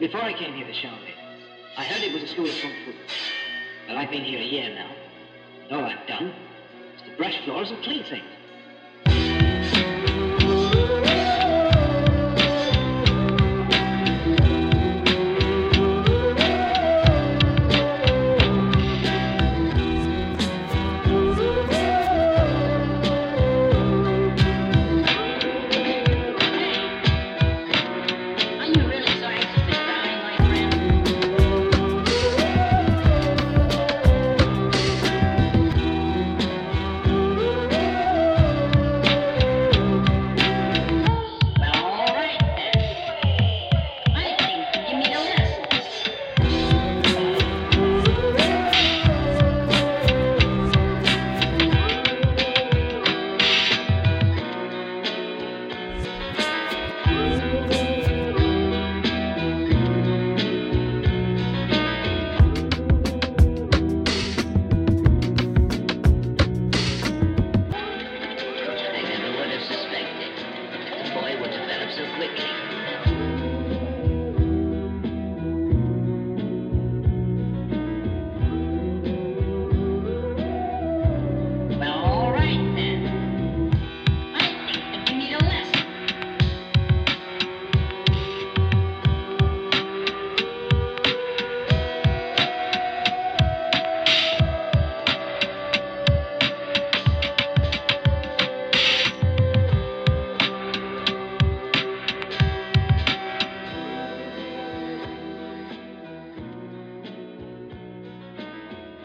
Before I came here to Charlotte, I heard it was a school of Kung Fu. Well, I've been here a year now, and all I've done is to brush floors and clean things.